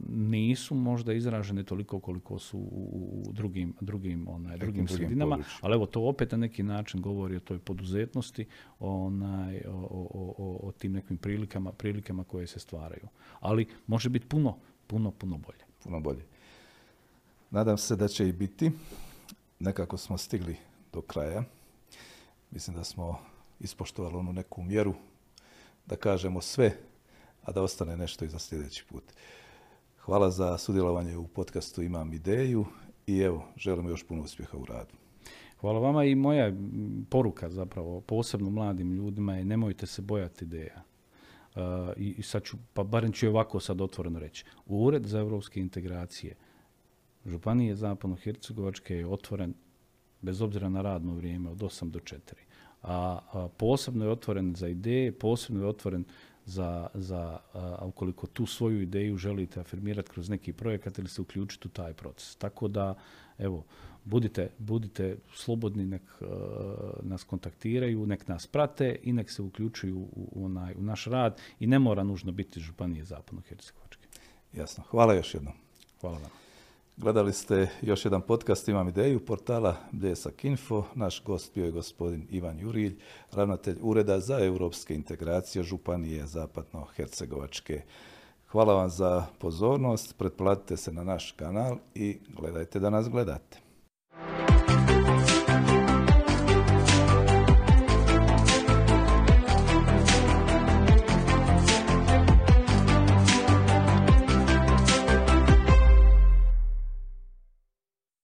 nisu možda izražene toliko koliko su u drugim, drugim, onaj, drugim sredinama. Ali evo, to opet na neki način govori o toj poduzetnosti, onaj, o, o, o, o tim nekim prilikama, prilikama koje se stvaraju. Ali može biti puno, puno, puno bolje. Puno bolje. Nadam se da će i biti. Nekako smo stigli do kraja. Mislim da smo ispoštovali onu neku mjeru da kažemo sve, a da ostane nešto i za sljedeći put. Hvala za sudjelovanje u podcastu Imam ideju i evo, želimo još puno uspjeha u radu. Hvala vama i moja poruka zapravo posebno mladim ljudima je nemojte se bojati ideja. Uh, i sad ću, pa barem ću ovako sad otvoreno reći. Ured za europske integracije Županije Zapadno-Hercegovačke je otvoren bez obzira na radno vrijeme od osam do četiri. A, a posebno je otvoren za ideje, posebno je otvoren za, za a, ukoliko tu svoju ideju želite afirmirati kroz neki projekat ili se uključiti u taj proces. Tako da, evo, budite, budite slobodni, nek uh, nas kontaktiraju, nek nas prate i nek se uključuju u, u, onaj, u naš rad i ne mora nužno biti Županije Zapadno-Hercegovačke. Jasno. Hvala još jednom. Hvala vam. Gledali ste još jedan podcast Imam ideju portala Bljesak Info. Naš gost bio je gospodin Ivan Jurilj, ravnatelj Ureda za europske integracije Županije Zapadno-Hercegovačke. Hvala vam za pozornost, pretplatite se na naš kanal i gledajte da nas gledate.